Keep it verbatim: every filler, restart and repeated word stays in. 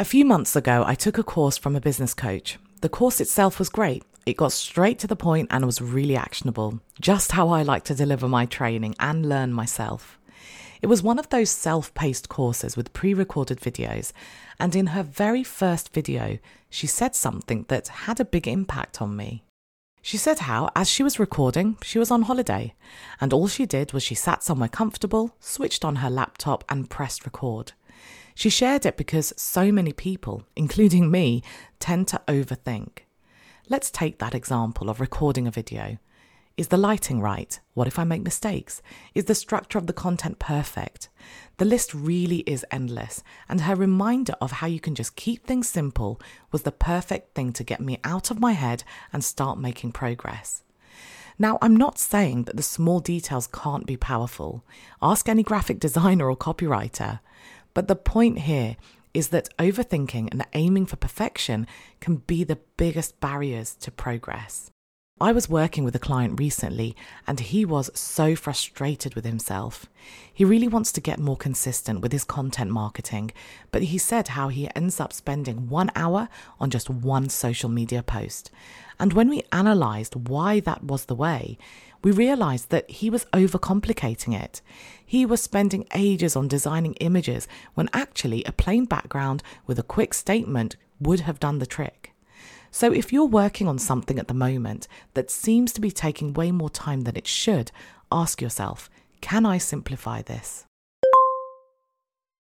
A few months ago, I took a course from a business coach. The course itself was great. It got straight to the point and was really actionable, just how I like to deliver my training and learn myself. It was one of those self-paced courses with pre-recorded videos, and in her very first video, she said something that had a big impact on me. She said how, as she was recording, she was on holiday, and all she did was she sat somewhere comfortable, switched on her laptop, and pressed record. She shared it because so many people, including me, tend to overthink. Let's take that example of recording a video. Is the lighting right? What if I make mistakes? Is the structure of the content perfect? The list really is endless, and her reminder of how you can just keep things simple was the perfect thing to get me out of my head and start making progress. Now, I'm not saying that the small details can't be powerful. Ask any graphic designer or copywriter. But the point here is that overthinking and aiming for perfection can be the biggest barriers to progress. I was working with a client recently, and he was so frustrated with himself. He really wants to get more consistent with his content marketing, but he said how he ends up spending one hour on just one social media post. And when we analysed why that was the way, we realised that he was overcomplicating it. He was spending ages on designing images when actually a plain background with a quick statement would have done the trick. So if you're working on something at the moment that seems to be taking way more time than it should, ask yourself, can I simplify this?